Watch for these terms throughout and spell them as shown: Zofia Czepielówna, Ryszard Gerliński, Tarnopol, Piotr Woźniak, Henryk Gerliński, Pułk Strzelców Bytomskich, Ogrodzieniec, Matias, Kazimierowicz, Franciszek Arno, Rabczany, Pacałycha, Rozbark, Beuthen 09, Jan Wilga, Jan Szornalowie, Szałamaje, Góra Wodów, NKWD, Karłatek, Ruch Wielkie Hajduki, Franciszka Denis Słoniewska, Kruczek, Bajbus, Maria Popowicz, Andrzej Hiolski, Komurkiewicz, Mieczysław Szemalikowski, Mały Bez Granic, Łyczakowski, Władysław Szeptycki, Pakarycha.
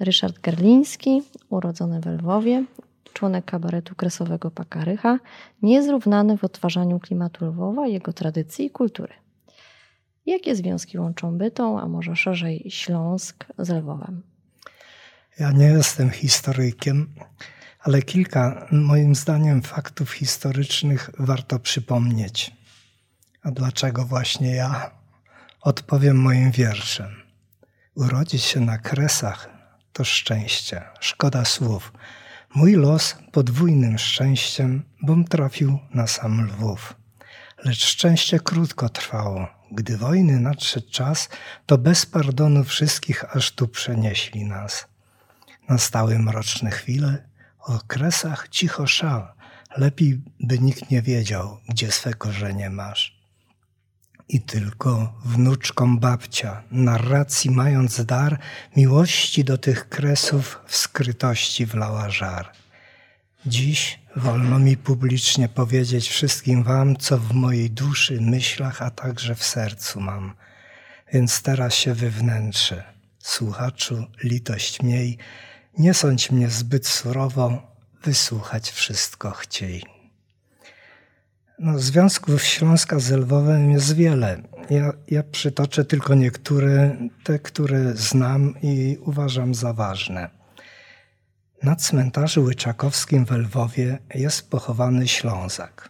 Ryszard Gerliński, urodzony we Lwowie, członek kabaretu kresowego Pakarycha, niezrównany w odtwarzaniu klimatu Lwowa, jego tradycji i kultury. Jakie związki łączą Bytom, a może szerzej Śląsk z Lwowem? Ja nie jestem historykiem, ale kilka, moim zdaniem, faktów historycznych warto przypomnieć. A dlaczego właśnie ja? Odpowiem moim wierszem. Urodzić się na Kresach to szczęście, szkoda słów. Mój los podwójnym szczęściem, bom trafił na sam Lwów. Lecz szczęście krótko trwało. Gdy wojny nadszedł czas, to bez pardonu wszystkich aż tu przenieśli nas. Nastały mroczne chwile, o Kresach cicho szal. Lepiej by nikt nie wiedział, gdzie swe korzenie masz. I tylko wnuczkom babcia, narracji mając dar, miłości do tych Kresów w skrytości wlała żar. Dziś wolno mi publicznie powiedzieć wszystkim wam, co w mojej duszy, myślach, a także w sercu mam. Więc teraz się wywnętrzę. Słuchaczu, litość miej, nie sądź mnie zbyt surowo, wysłuchać wszystko chciej. Związków Śląska z Lwowem jest wiele. Ja przytoczę tylko niektóre, te, które znam i uważam za ważne. Na cmentarzu Łyczakowskim we Lwowie jest pochowany Ślązak.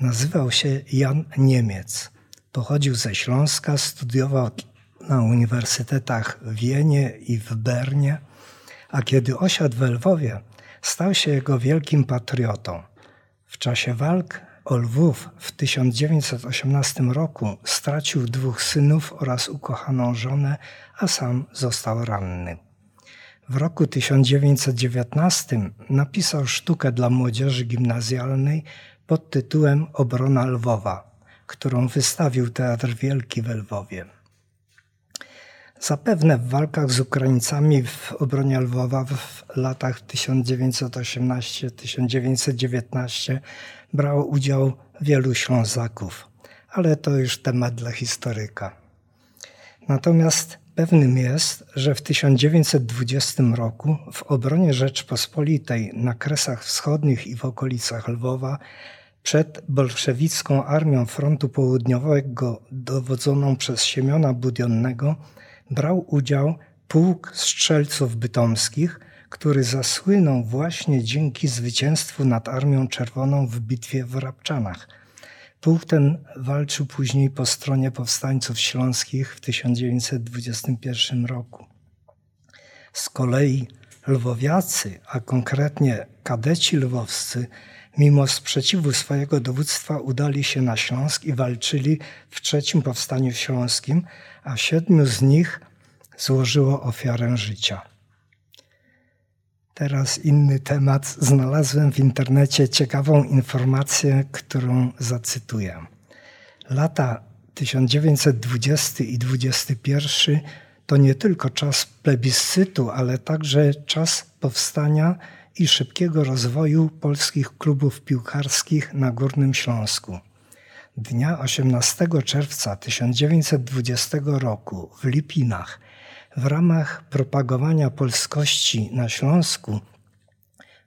Nazywał się Jan Niemiec. Pochodził ze Śląska, studiował na uniwersytetach w Wienie i w Bernie, a kiedy osiadł we Lwowie, stał się jego wielkim patriotą. W czasie walk o Lwów w 1918 roku stracił 2 synów oraz ukochaną żonę, a sam został ranny. W roku 1919 napisał sztukę dla młodzieży gimnazjalnej pod tytułem Obrona Lwowa, którą wystawił Teatr Wielki we Lwowie. Zapewne w walkach z Ukraińcami w obronie Lwowa w latach 1918-1919 brało udział wielu Ślązaków, ale to już temat dla historyka. Natomiast pewnym jest, że w 1920 roku w obronie Rzeczpospolitej na Kresach Wschodnich i w okolicach Lwowa przed bolszewicką armią Frontu Południowego dowodzoną przez Siemona Budionnego brał udział Pułk Strzelców Bytomskich, który zasłynął właśnie dzięki zwycięstwu nad Armią Czerwoną w bitwie w Rabczanach. Pułk ten walczył później po stronie powstańców śląskich w 1921 roku. Z kolei lwowiacy, a konkretnie kadeci lwowscy, mimo sprzeciwu swojego dowództwa udali się na Śląsk i walczyli w III Powstaniu Śląskim, a 7 z nich złożyło ofiarę życia. Teraz inny temat. Znalazłem w internecie ciekawą informację, którą zacytuję. Lata 1920 i 1921 to nie tylko czas plebiscytu, ale także czas powstania i szybkiego rozwoju polskich klubów piłkarskich na Górnym Śląsku. Dnia 18 czerwca 1920 roku w Lipinach w ramach propagowania polskości na Śląsku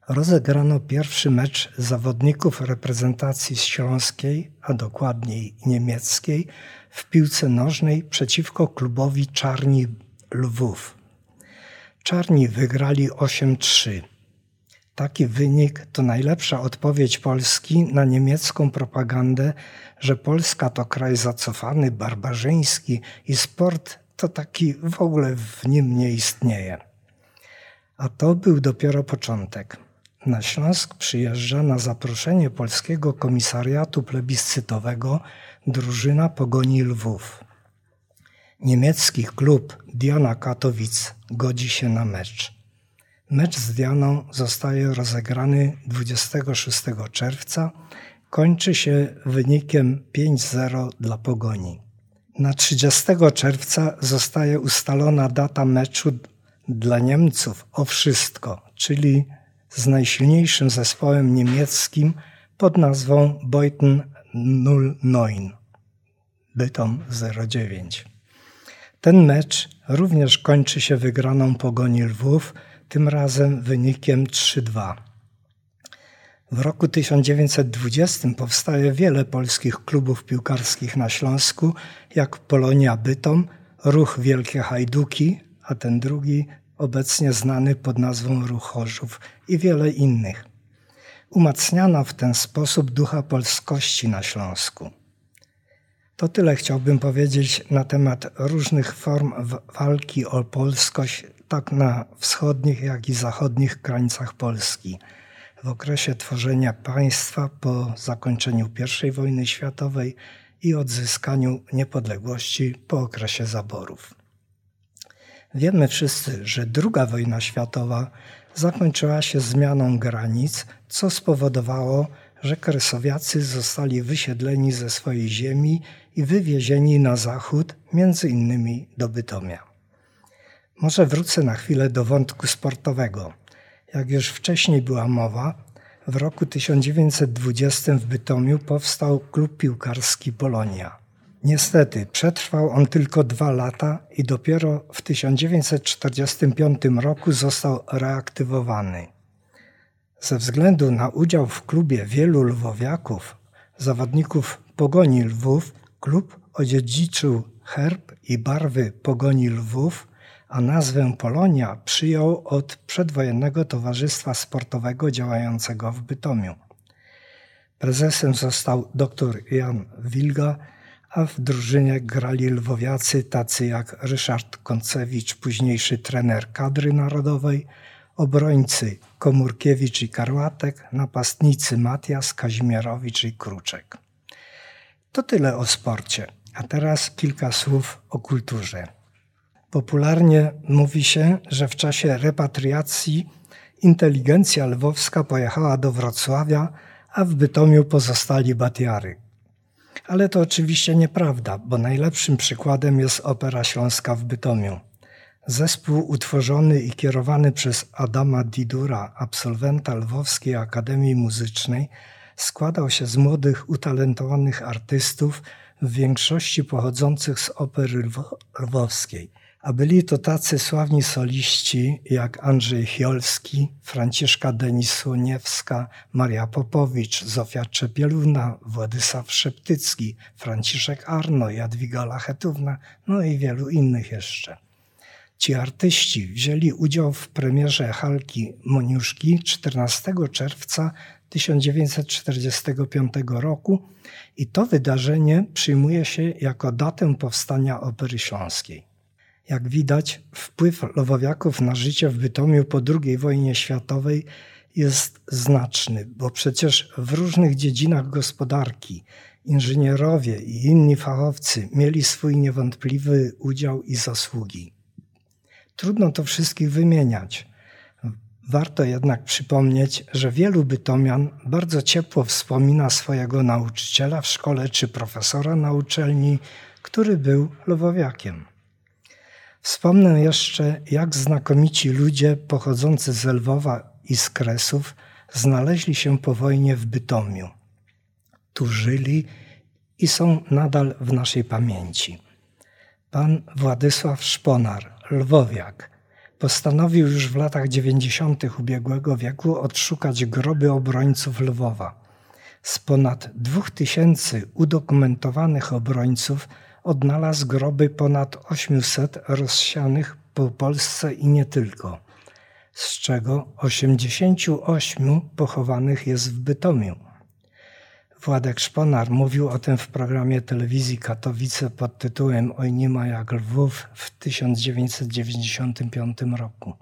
rozegrano pierwszy mecz zawodników reprezentacji śląskiej, a dokładniej niemieckiej, w piłce nożnej przeciwko klubowi Czarni Lwów. Czarni wygrali 8-3. Taki wynik to najlepsza odpowiedź Polski na niemiecką propagandę, że Polska to kraj zacofany, barbarzyński i sport to taki w ogóle w nim nie istnieje. A to był dopiero początek. Na Śląsk przyjeżdża na zaproszenie Polskiego Komisariatu Plebiscytowego drużyna Pogoni Lwów. Niemiecki klub Diana Katowic godzi się na mecz. Mecz z Dianą zostaje rozegrany 26 czerwca. Kończy się wynikiem 5-0 dla Pogoni. Na 30 czerwca zostaje ustalona data meczu dla Niemców o wszystko, czyli z najsilniejszym zespołem niemieckim pod nazwą Beuthen 09. Bytom 09. Ten mecz również kończy się wygraną Pogoni Lwów, tym razem wynikiem 3-2. W roku 1920 powstaje wiele polskich klubów piłkarskich na Śląsku, jak Polonia Bytom, Ruch Wielkie Hajduki, a ten drugi obecnie znany pod nazwą Ruch Chorzów i wiele innych. Umacniano w ten sposób ducha polskości na Śląsku. To tyle chciałbym powiedzieć na temat różnych form walki o polskość tak na wschodnich, jak i zachodnich granicach Polski. W okresie tworzenia państwa po zakończeniu I wojny światowej i odzyskaniu niepodległości po okresie zaborów. Wiemy wszyscy, że II wojna światowa zakończyła się zmianą granic, co spowodowało, że Kresowiacy zostali wysiedleni ze swojej ziemi i wywiezieni na zachód, między innymi do Bytomia. Może wrócę na chwilę do wątku sportowego. Jak już wcześniej była mowa, w roku 1920 w Bytomiu powstał klub piłkarski Polonia. Niestety przetrwał on tylko 2 lata i dopiero w 1945 roku został reaktywowany. Ze względu na udział w klubie wielu lwowiaków, zawodników Pogoni Lwów, klub odziedziczył herb i barwy Pogoni Lwów, a nazwę Polonia przyjął od przedwojennego towarzystwa sportowego działającego w Bytomiu. Prezesem został dr Jan Wilga, a w drużynie grali lwowiacy tacy jak Ryszard Koncewicz, późniejszy trener kadry narodowej, obrońcy Komurkiewicz i Karłatek, napastnicy Matias, Kazimierowicz i Kruczek. To tyle o sporcie, a teraz kilka słów o kulturze. Popularnie mówi się, że w czasie repatriacji inteligencja lwowska pojechała do Wrocławia, a w Bytomiu pozostali batiary. Ale to oczywiście nieprawda, bo najlepszym przykładem jest Opera Śląska w Bytomiu. Zespół utworzony i kierowany przez Adama Didura, absolwenta Lwowskiej Akademii Muzycznej, składał się z młodych, utalentowanych artystów, w większości pochodzących z opery lwowskiej. A byli to tacy sławni soliści jak Andrzej Hiolski, Franciszka Denis Słoniewska, Maria Popowicz, Zofia Czepielówna, Władysław Szeptycki, Franciszek Arno, Jadwiga Lachetówna, no i wielu innych jeszcze. Ci artyści wzięli udział w premierze Halki Moniuszki 14 czerwca 1945 roku i to wydarzenie przyjmuje się jako datę powstania Opery Śląskiej. Jak widać, wpływ lwowiaków na życie w Bytomiu po II wojnie światowej jest znaczny, bo przecież w różnych dziedzinach gospodarki inżynierowie i inni fachowcy mieli swój niewątpliwy udział i zasługi. Trudno to wszystkich wymieniać. Warto jednak przypomnieć, że wielu bytomian bardzo ciepło wspomina swojego nauczyciela w szkole czy profesora na uczelni, który był lwowiakiem. Wspomnę jeszcze, jak znakomici ludzie pochodzący z Lwowa i z Kresów znaleźli się po wojnie w Bytomiu. Tu żyli i są nadal w naszej pamięci. Pan Władysław Szponar, lwowiak, postanowił już w latach 90. ubiegłego wieku odszukać groby obrońców Lwowa. Z ponad 2000 udokumentowanych obrońców odnalazł groby ponad 800 rozsianych po Polsce i nie tylko, z czego 88 pochowanych jest w Bytomiu. Władek Szponar mówił o tym w programie telewizji Katowice pod tytułem „Oj nie ma jak Lwów” w 1995 roku.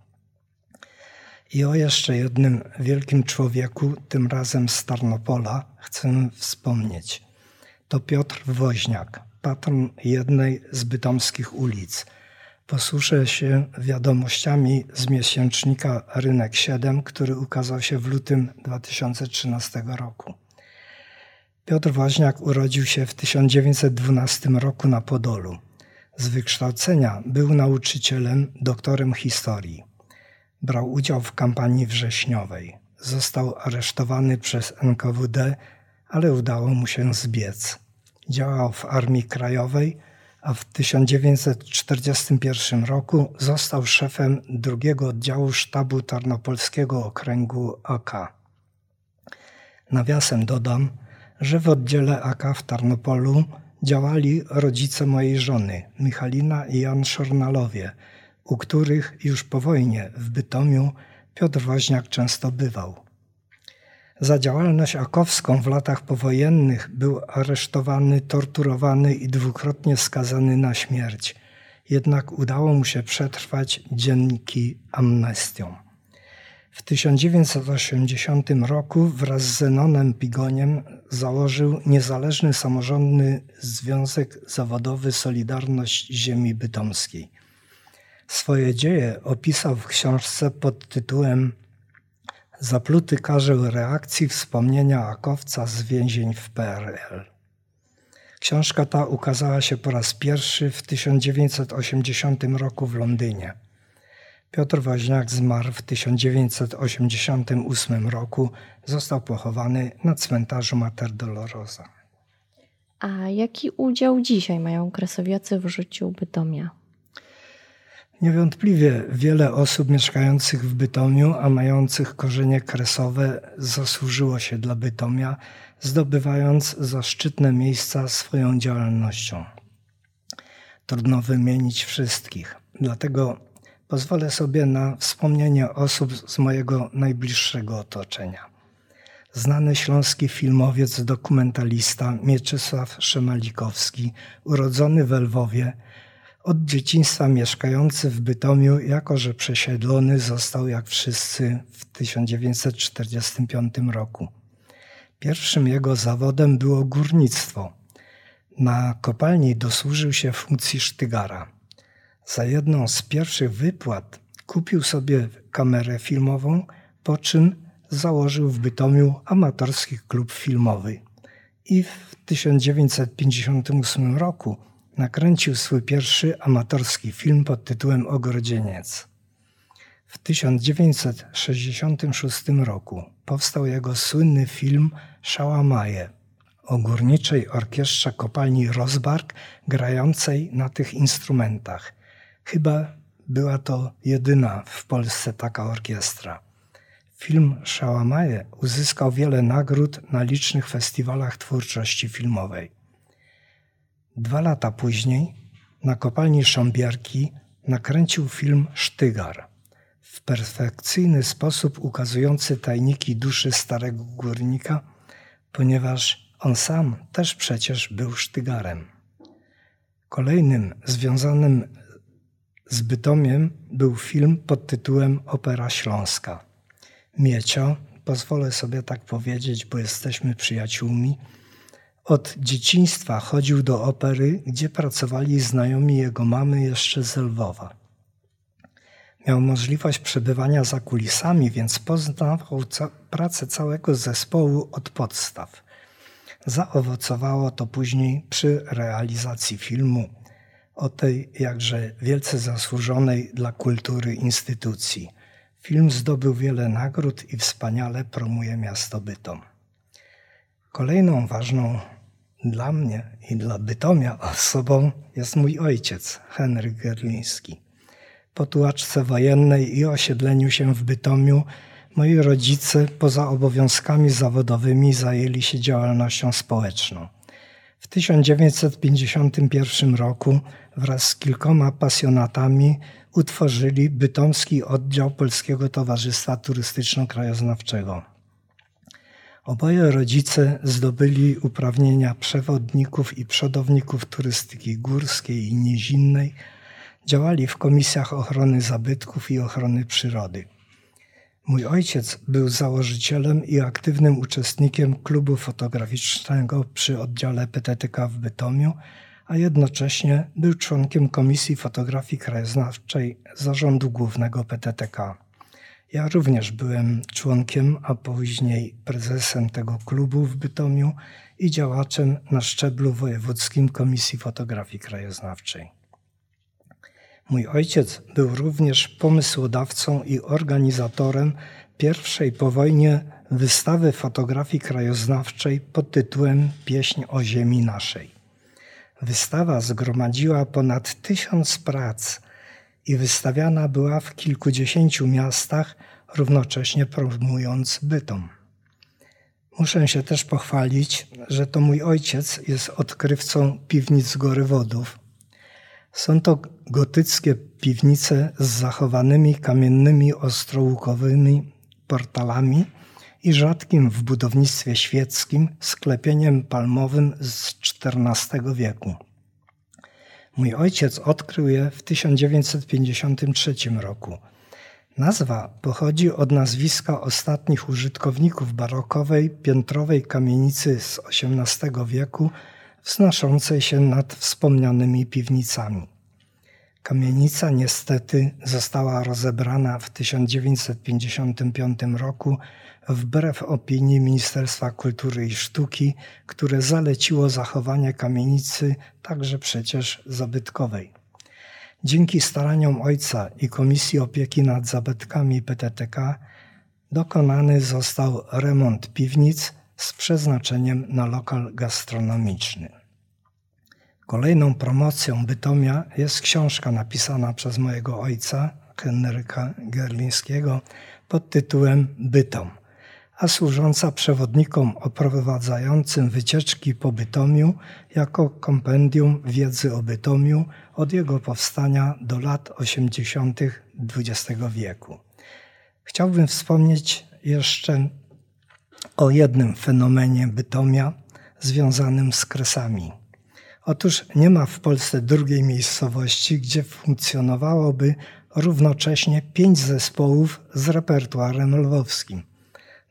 I o jeszcze jednym wielkim człowieku, tym razem z Tarnopola, chcę wspomnieć. To Piotr Woźniak, patron jednej z bytomskich ulic. Posłuszę się wiadomościami z miesięcznika Rynek 7, który ukazał się w lutym 2013 roku. Piotr Woźniak urodził się w 1912 roku na Podolu. Z wykształcenia był nauczycielem, doktorem historii. Brał udział w kampanii wrześniowej. Został aresztowany przez NKWD, ale udało mu się zbiec. Działał w Armii Krajowej, a w 1941 roku został szefem drugiego oddziału sztabu Tarnopolskiego Okręgu AK. Nawiasem dodam, że w oddziale AK w Tarnopolu działali rodzice mojej żony, Michalina i Jan Szornalowie, u których już po wojnie w Bytomiu Piotr Woźniak często bywał. Za działalność akowską w latach powojennych był aresztowany, torturowany i dwukrotnie skazany na śmierć. Jednak udało mu się przetrwać dzienniki amnestią. W 1980 roku wraz z Zenonem Pigoniem założył Niezależny Samorządny Związek Zawodowy Solidarność Ziemi Bytomskiej. Swoje dzieje opisał w książce pod tytułem Zapluty karzeł reakcji wspomnienia akowca z więzień w PRL. Książka ta ukazała się po raz pierwszy w 1980 roku w Londynie. Piotr Woźniak zmarł w 1988 roku. Został pochowany na cmentarzu Mater Dolorosa. A jaki udział dzisiaj mają Kresowiacy w życiu Bytomia? Niewątpliwie wiele osób mieszkających w Bytomiu, a mających korzenie kresowe, zasłużyło się dla Bytomia, zdobywając zaszczytne miejsca swoją działalnością. Trudno wymienić wszystkich, dlatego pozwolę sobie na wspomnienie osób z mojego najbliższego otoczenia. Znany śląski filmowiec, dokumentalista Mieczysław Szemalikowski, urodzony we Lwowie, od dzieciństwa mieszkający w Bytomiu, jako że przesiedlony został jak wszyscy w 1945 roku. Pierwszym jego zawodem było górnictwo. Na kopalni dosłużył się funkcji sztygara. Za jedną z pierwszych wypłat kupił sobie kamerę filmową, po czym założył w Bytomiu amatorski klub filmowy. I w 1958 roku nakręcił swój pierwszy amatorski film pod tytułem Ogrodzieniec. W 1966 roku powstał jego słynny film Szałamaje o górniczej orkiestrze kopalni Rozbark grającej na tych instrumentach. Chyba była to jedyna w Polsce taka orkiestra. Film Szałamaje uzyskał wiele nagród na licznych festiwalach twórczości filmowej. 2 lata później na kopalni Szambierki nakręcił film Sztygar, w perfekcyjny sposób ukazujący tajniki duszy starego górnika, ponieważ on sam też przecież był sztygarem. Kolejnym związanym z Bytomiem był film pod tytułem Opera Śląska. Miecio, pozwolę sobie tak powiedzieć, bo jesteśmy przyjaciółmi, od dzieciństwa chodził do opery, gdzie pracowali znajomi jego mamy jeszcze z Lwowa. Miał możliwość przebywania za kulisami, więc poznawał pracę całego zespołu od podstaw. Zaowocowało to później przy realizacji filmu o tej jakże wielce zasłużonej dla kultury instytucji. Film zdobył wiele nagród i wspaniale promuje miasto Bytom. Kolejną ważną dla mnie i dla Bytomia osobą jest mój ojciec, Henryk Gerliński. Po tułaczce wojennej i osiedleniu się w Bytomiu moi rodzice poza obowiązkami zawodowymi zajęli się działalnością społeczną. W 1951 roku wraz z kilkoma pasjonatami utworzyli bytomski oddział Polskiego Towarzystwa Turystyczno-Krajoznawczego. Oboje rodzice zdobyli uprawnienia przewodników i przodowników turystyki górskiej i nizinnej, działali w komisjach ochrony zabytków i ochrony przyrody. Mój ojciec był założycielem i aktywnym uczestnikiem klubu fotograficznego przy oddziale PTTK w Bytomiu, a jednocześnie był członkiem Komisji Fotografii Krajoznawczej Zarządu Głównego PTTK. Ja również byłem członkiem, a później prezesem tego klubu w Bytomiu i działaczem na szczeblu wojewódzkim Komisji Fotografii Krajoznawczej. Mój ojciec był również pomysłodawcą i organizatorem pierwszej po wojnie wystawy fotografii krajoznawczej pod tytułem Pieśń o ziemi naszej. Wystawa zgromadziła ponad 1000 prac i wystawiana była w kilkudziesięciu miastach, równocześnie promując Bytom. Muszę się też pochwalić, że to mój ojciec jest odkrywcą piwnic z Góry Wodów. Są to gotyckie piwnice z zachowanymi kamiennymi ostrołukowymi portalami i rzadkim w budownictwie świeckim sklepieniem palmowym z XIV wieku. Mój ojciec odkrył je w 1953 roku. Nazwa pochodzi od nazwiska ostatnich użytkowników barokowej, piętrowej kamienicy z XVIII wieku wznoszącej się nad wspomnianymi piwnicami. Kamienica niestety została rozebrana w 1955 roku wbrew opinii Ministerstwa Kultury i Sztuki, które zaleciło zachowanie kamienicy, także przecież zabytkowej. Dzięki staraniom ojca i Komisji Opieki nad Zabytkami PTTK dokonany został remont piwnic z przeznaczeniem na lokal gastronomiczny. Kolejną promocją Bytomia jest książka napisana przez mojego ojca, Henryka Gerlińskiego, pod tytułem Bytom, a służąca przewodnikom oprowadzającym wycieczki po Bytomiu jako kompendium wiedzy o Bytomiu od jego powstania do lat 80. XX wieku. Chciałbym wspomnieć jeszcze o jednym fenomenie Bytomia związanym z Kresami. Otóż nie ma w Polsce drugiej miejscowości, gdzie funkcjonowałoby równocześnie 5 zespołów z repertuarem lwowskim.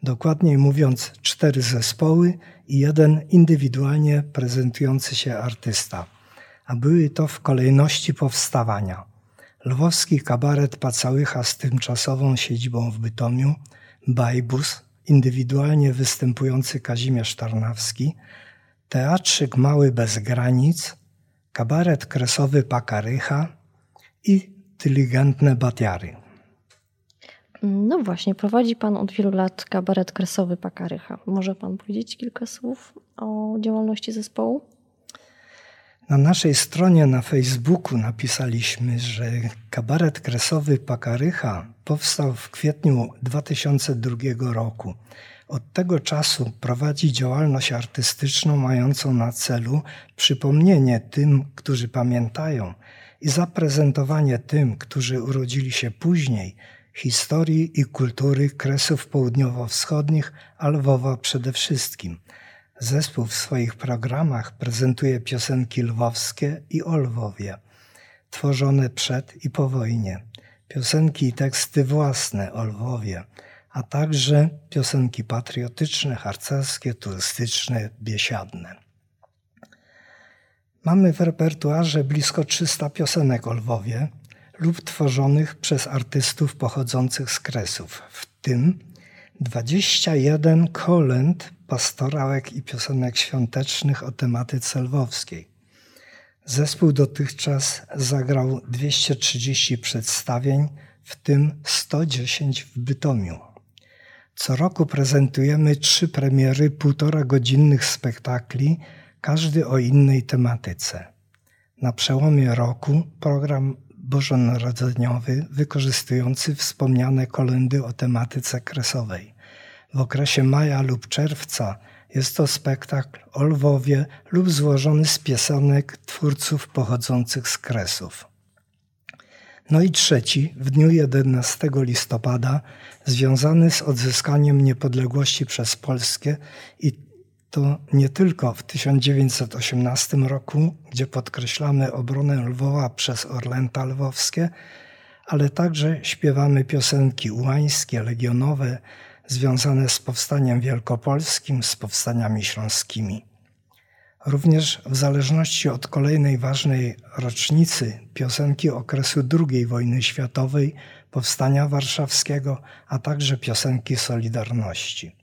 Dokładniej mówiąc 4 zespoły i 1 indywidualnie prezentujący się artysta. A były to w kolejności powstawania. Lwowski Kabaret Pacałycha z tymczasową siedzibą w Bytomiu, Bajbus, indywidualnie występujący Kazimierz Tarnawski, Teatrzyk Mały Bez Granic, Kabaret Kresowy Pakarycha i Dyligentne Batiary. No właśnie, prowadzi Pan od wielu lat Kabaret Kresowy Pakarycha. Może Pan powiedzieć kilka słów o działalności zespołu? Na naszej stronie na Facebooku napisaliśmy, że Kabaret Kresowy Pakarycha powstał w kwietniu 2002 roku. Od tego czasu prowadzi działalność artystyczną mającą na celu przypomnienie tym, którzy pamiętają i zaprezentowanie tym, którzy urodzili się później, historii i kultury Kresów Południowo-Wschodnich, a Lwowa przede wszystkim. Zespół w swoich programach prezentuje piosenki lwowskie i o Lwowie, tworzone przed i po wojnie, piosenki i teksty własne o Lwowie, a także piosenki patriotyczne, harcerskie, turystyczne, biesiadne. Mamy w repertuarze blisko 300 piosenek o Lwowie lub tworzonych przez artystów pochodzących z Kresów, w tym 21 kolęd, pastorałek i piosenek świątecznych o tematyce lwowskiej. Zespół dotychczas zagrał 230 przedstawień, w tym 110 w Bytomiu. Co roku prezentujemy 3 premiery 1,5-godzinnych spektakli, każdy o innej tematyce. Na przełomie roku program bożonarodzeniowy wykorzystujący wspomniane kolędy o tematyce kresowej. W okresie maja lub czerwca jest to spektakl o Lwowie lub złożony z piosenek twórców pochodzących z Kresów. No i trzeci, w dniu 11 listopada, związany z odzyskaniem niepodległości przez Polskę i to nie tylko w 1918 roku, gdzie podkreślamy obronę Lwowa przez Orlęta Lwowskie, ale także śpiewamy piosenki ułańskie, legionowe, związane z powstaniem wielkopolskim, z powstaniami śląskimi. Również w zależności od kolejnej ważnej rocznicy piosenki okresu II wojny światowej, powstania warszawskiego, a także piosenki Solidarności.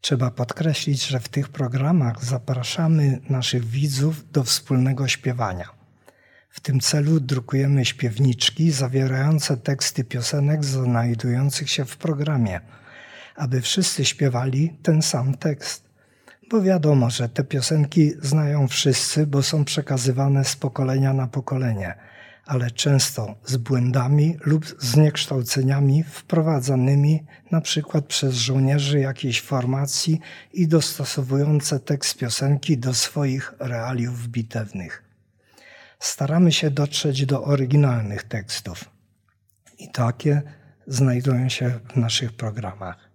Trzeba podkreślić, że w tych programach zapraszamy naszych widzów do wspólnego śpiewania. W tym celu drukujemy śpiewniczki zawierające teksty piosenek znajdujących się w programie, aby wszyscy śpiewali ten sam tekst. Bo wiadomo, że te piosenki znają wszyscy, bo są przekazywane z pokolenia na pokolenie, ale często z błędami lub zniekształceniami wprowadzanymi na przykład przez żołnierzy jakiejś formacji i dostosowujące tekst piosenki do swoich realiów bitewnych. Staramy się dotrzeć do oryginalnych tekstów i takie znajdują się w naszych programach.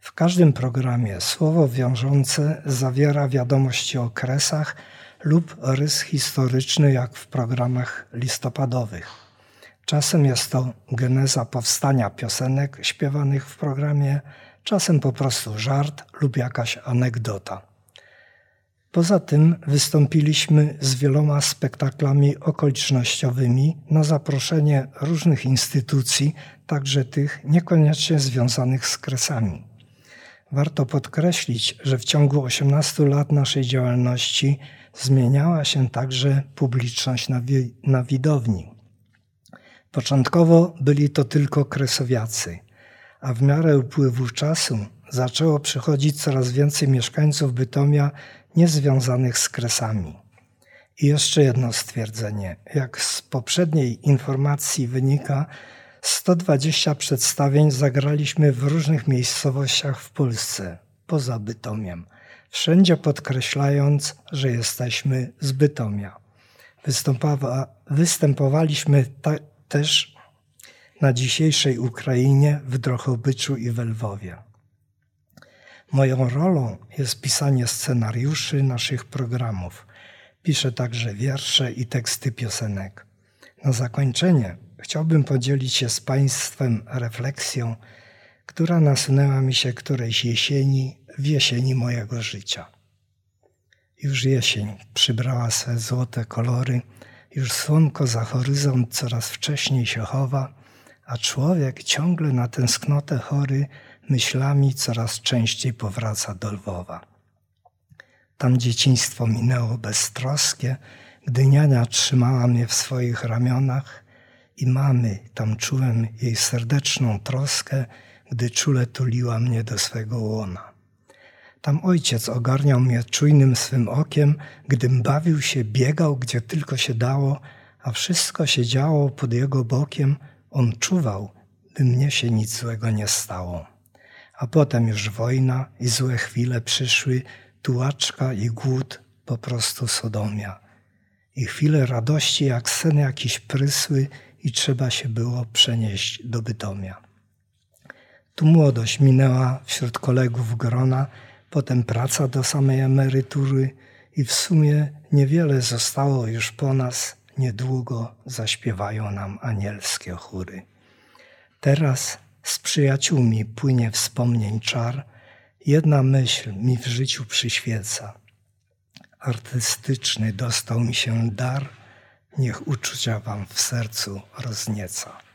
W każdym programie słowo wiążące zawiera wiadomości o okresach lub rys historyczny, jak w programach listopadowych. Czasem jest to geneza powstania piosenek śpiewanych w programie, czasem po prostu żart lub jakaś anegdota. Poza tym wystąpiliśmy z wieloma spektaklami okolicznościowymi na zaproszenie różnych instytucji, także tych niekoniecznie związanych z kresami. Warto podkreślić, że w ciągu 18 lat naszej działalności zmieniała się także publiczność na widowni. Początkowo byli to tylko kresowiacy, a w miarę upływu czasu zaczęło przychodzić coraz więcej mieszkańców Bytomia niezwiązanych z kresami. I jeszcze jedno stwierdzenie. Jak z poprzedniej informacji wynika, 120 przedstawień zagraliśmy w różnych miejscowościach w Polsce, poza Bytomiem, wszędzie podkreślając, że jesteśmy z Bytomia. Występowaliśmy też na dzisiejszej Ukrainie, w Drohobyczu i we Lwowie. Moją rolą jest pisanie scenariuszy naszych programów. Piszę także wiersze i teksty piosenek. Na zakończenie chciałbym podzielić się z Państwem refleksją, która nasunęła mi się którejś jesieni, w jesieni mojego życia. Już jesień przybrała swe złote kolory, już słonko za horyzont coraz wcześniej się chowa, a człowiek ciągle na tęsknotę chory myślami coraz częściej powraca do Lwowa. Tam dzieciństwo minęło beztroskie, gdy niania trzymała mnie w swoich ramionach i mamy tam czułem jej serdeczną troskę, gdy czule tuliła mnie do swego łona. Tam ojciec ogarniał mnie czujnym swym okiem, gdym bawił się, biegał gdzie tylko się dało, a wszystko się działo pod jego bokiem, on czuwał, by mnie się nic złego nie stało. A potem już wojna i złe chwile przyszły, tułaczka i głód, po prostu sodomia. I chwile radości jak sen jakiś prysły i trzeba się było przenieść do Bytomia. Tu młodość minęła wśród kolegów grona, potem praca do samej emerytury i w sumie niewiele zostało już po nas, niedługo zaśpiewają nam anielskie chóry. Teraz z przyjaciółmi płynie wspomnień czar, jedna myśl mi w życiu przyświeca. Artystyczny dostał mi się dar, niech uczucia wam w sercu roznieca.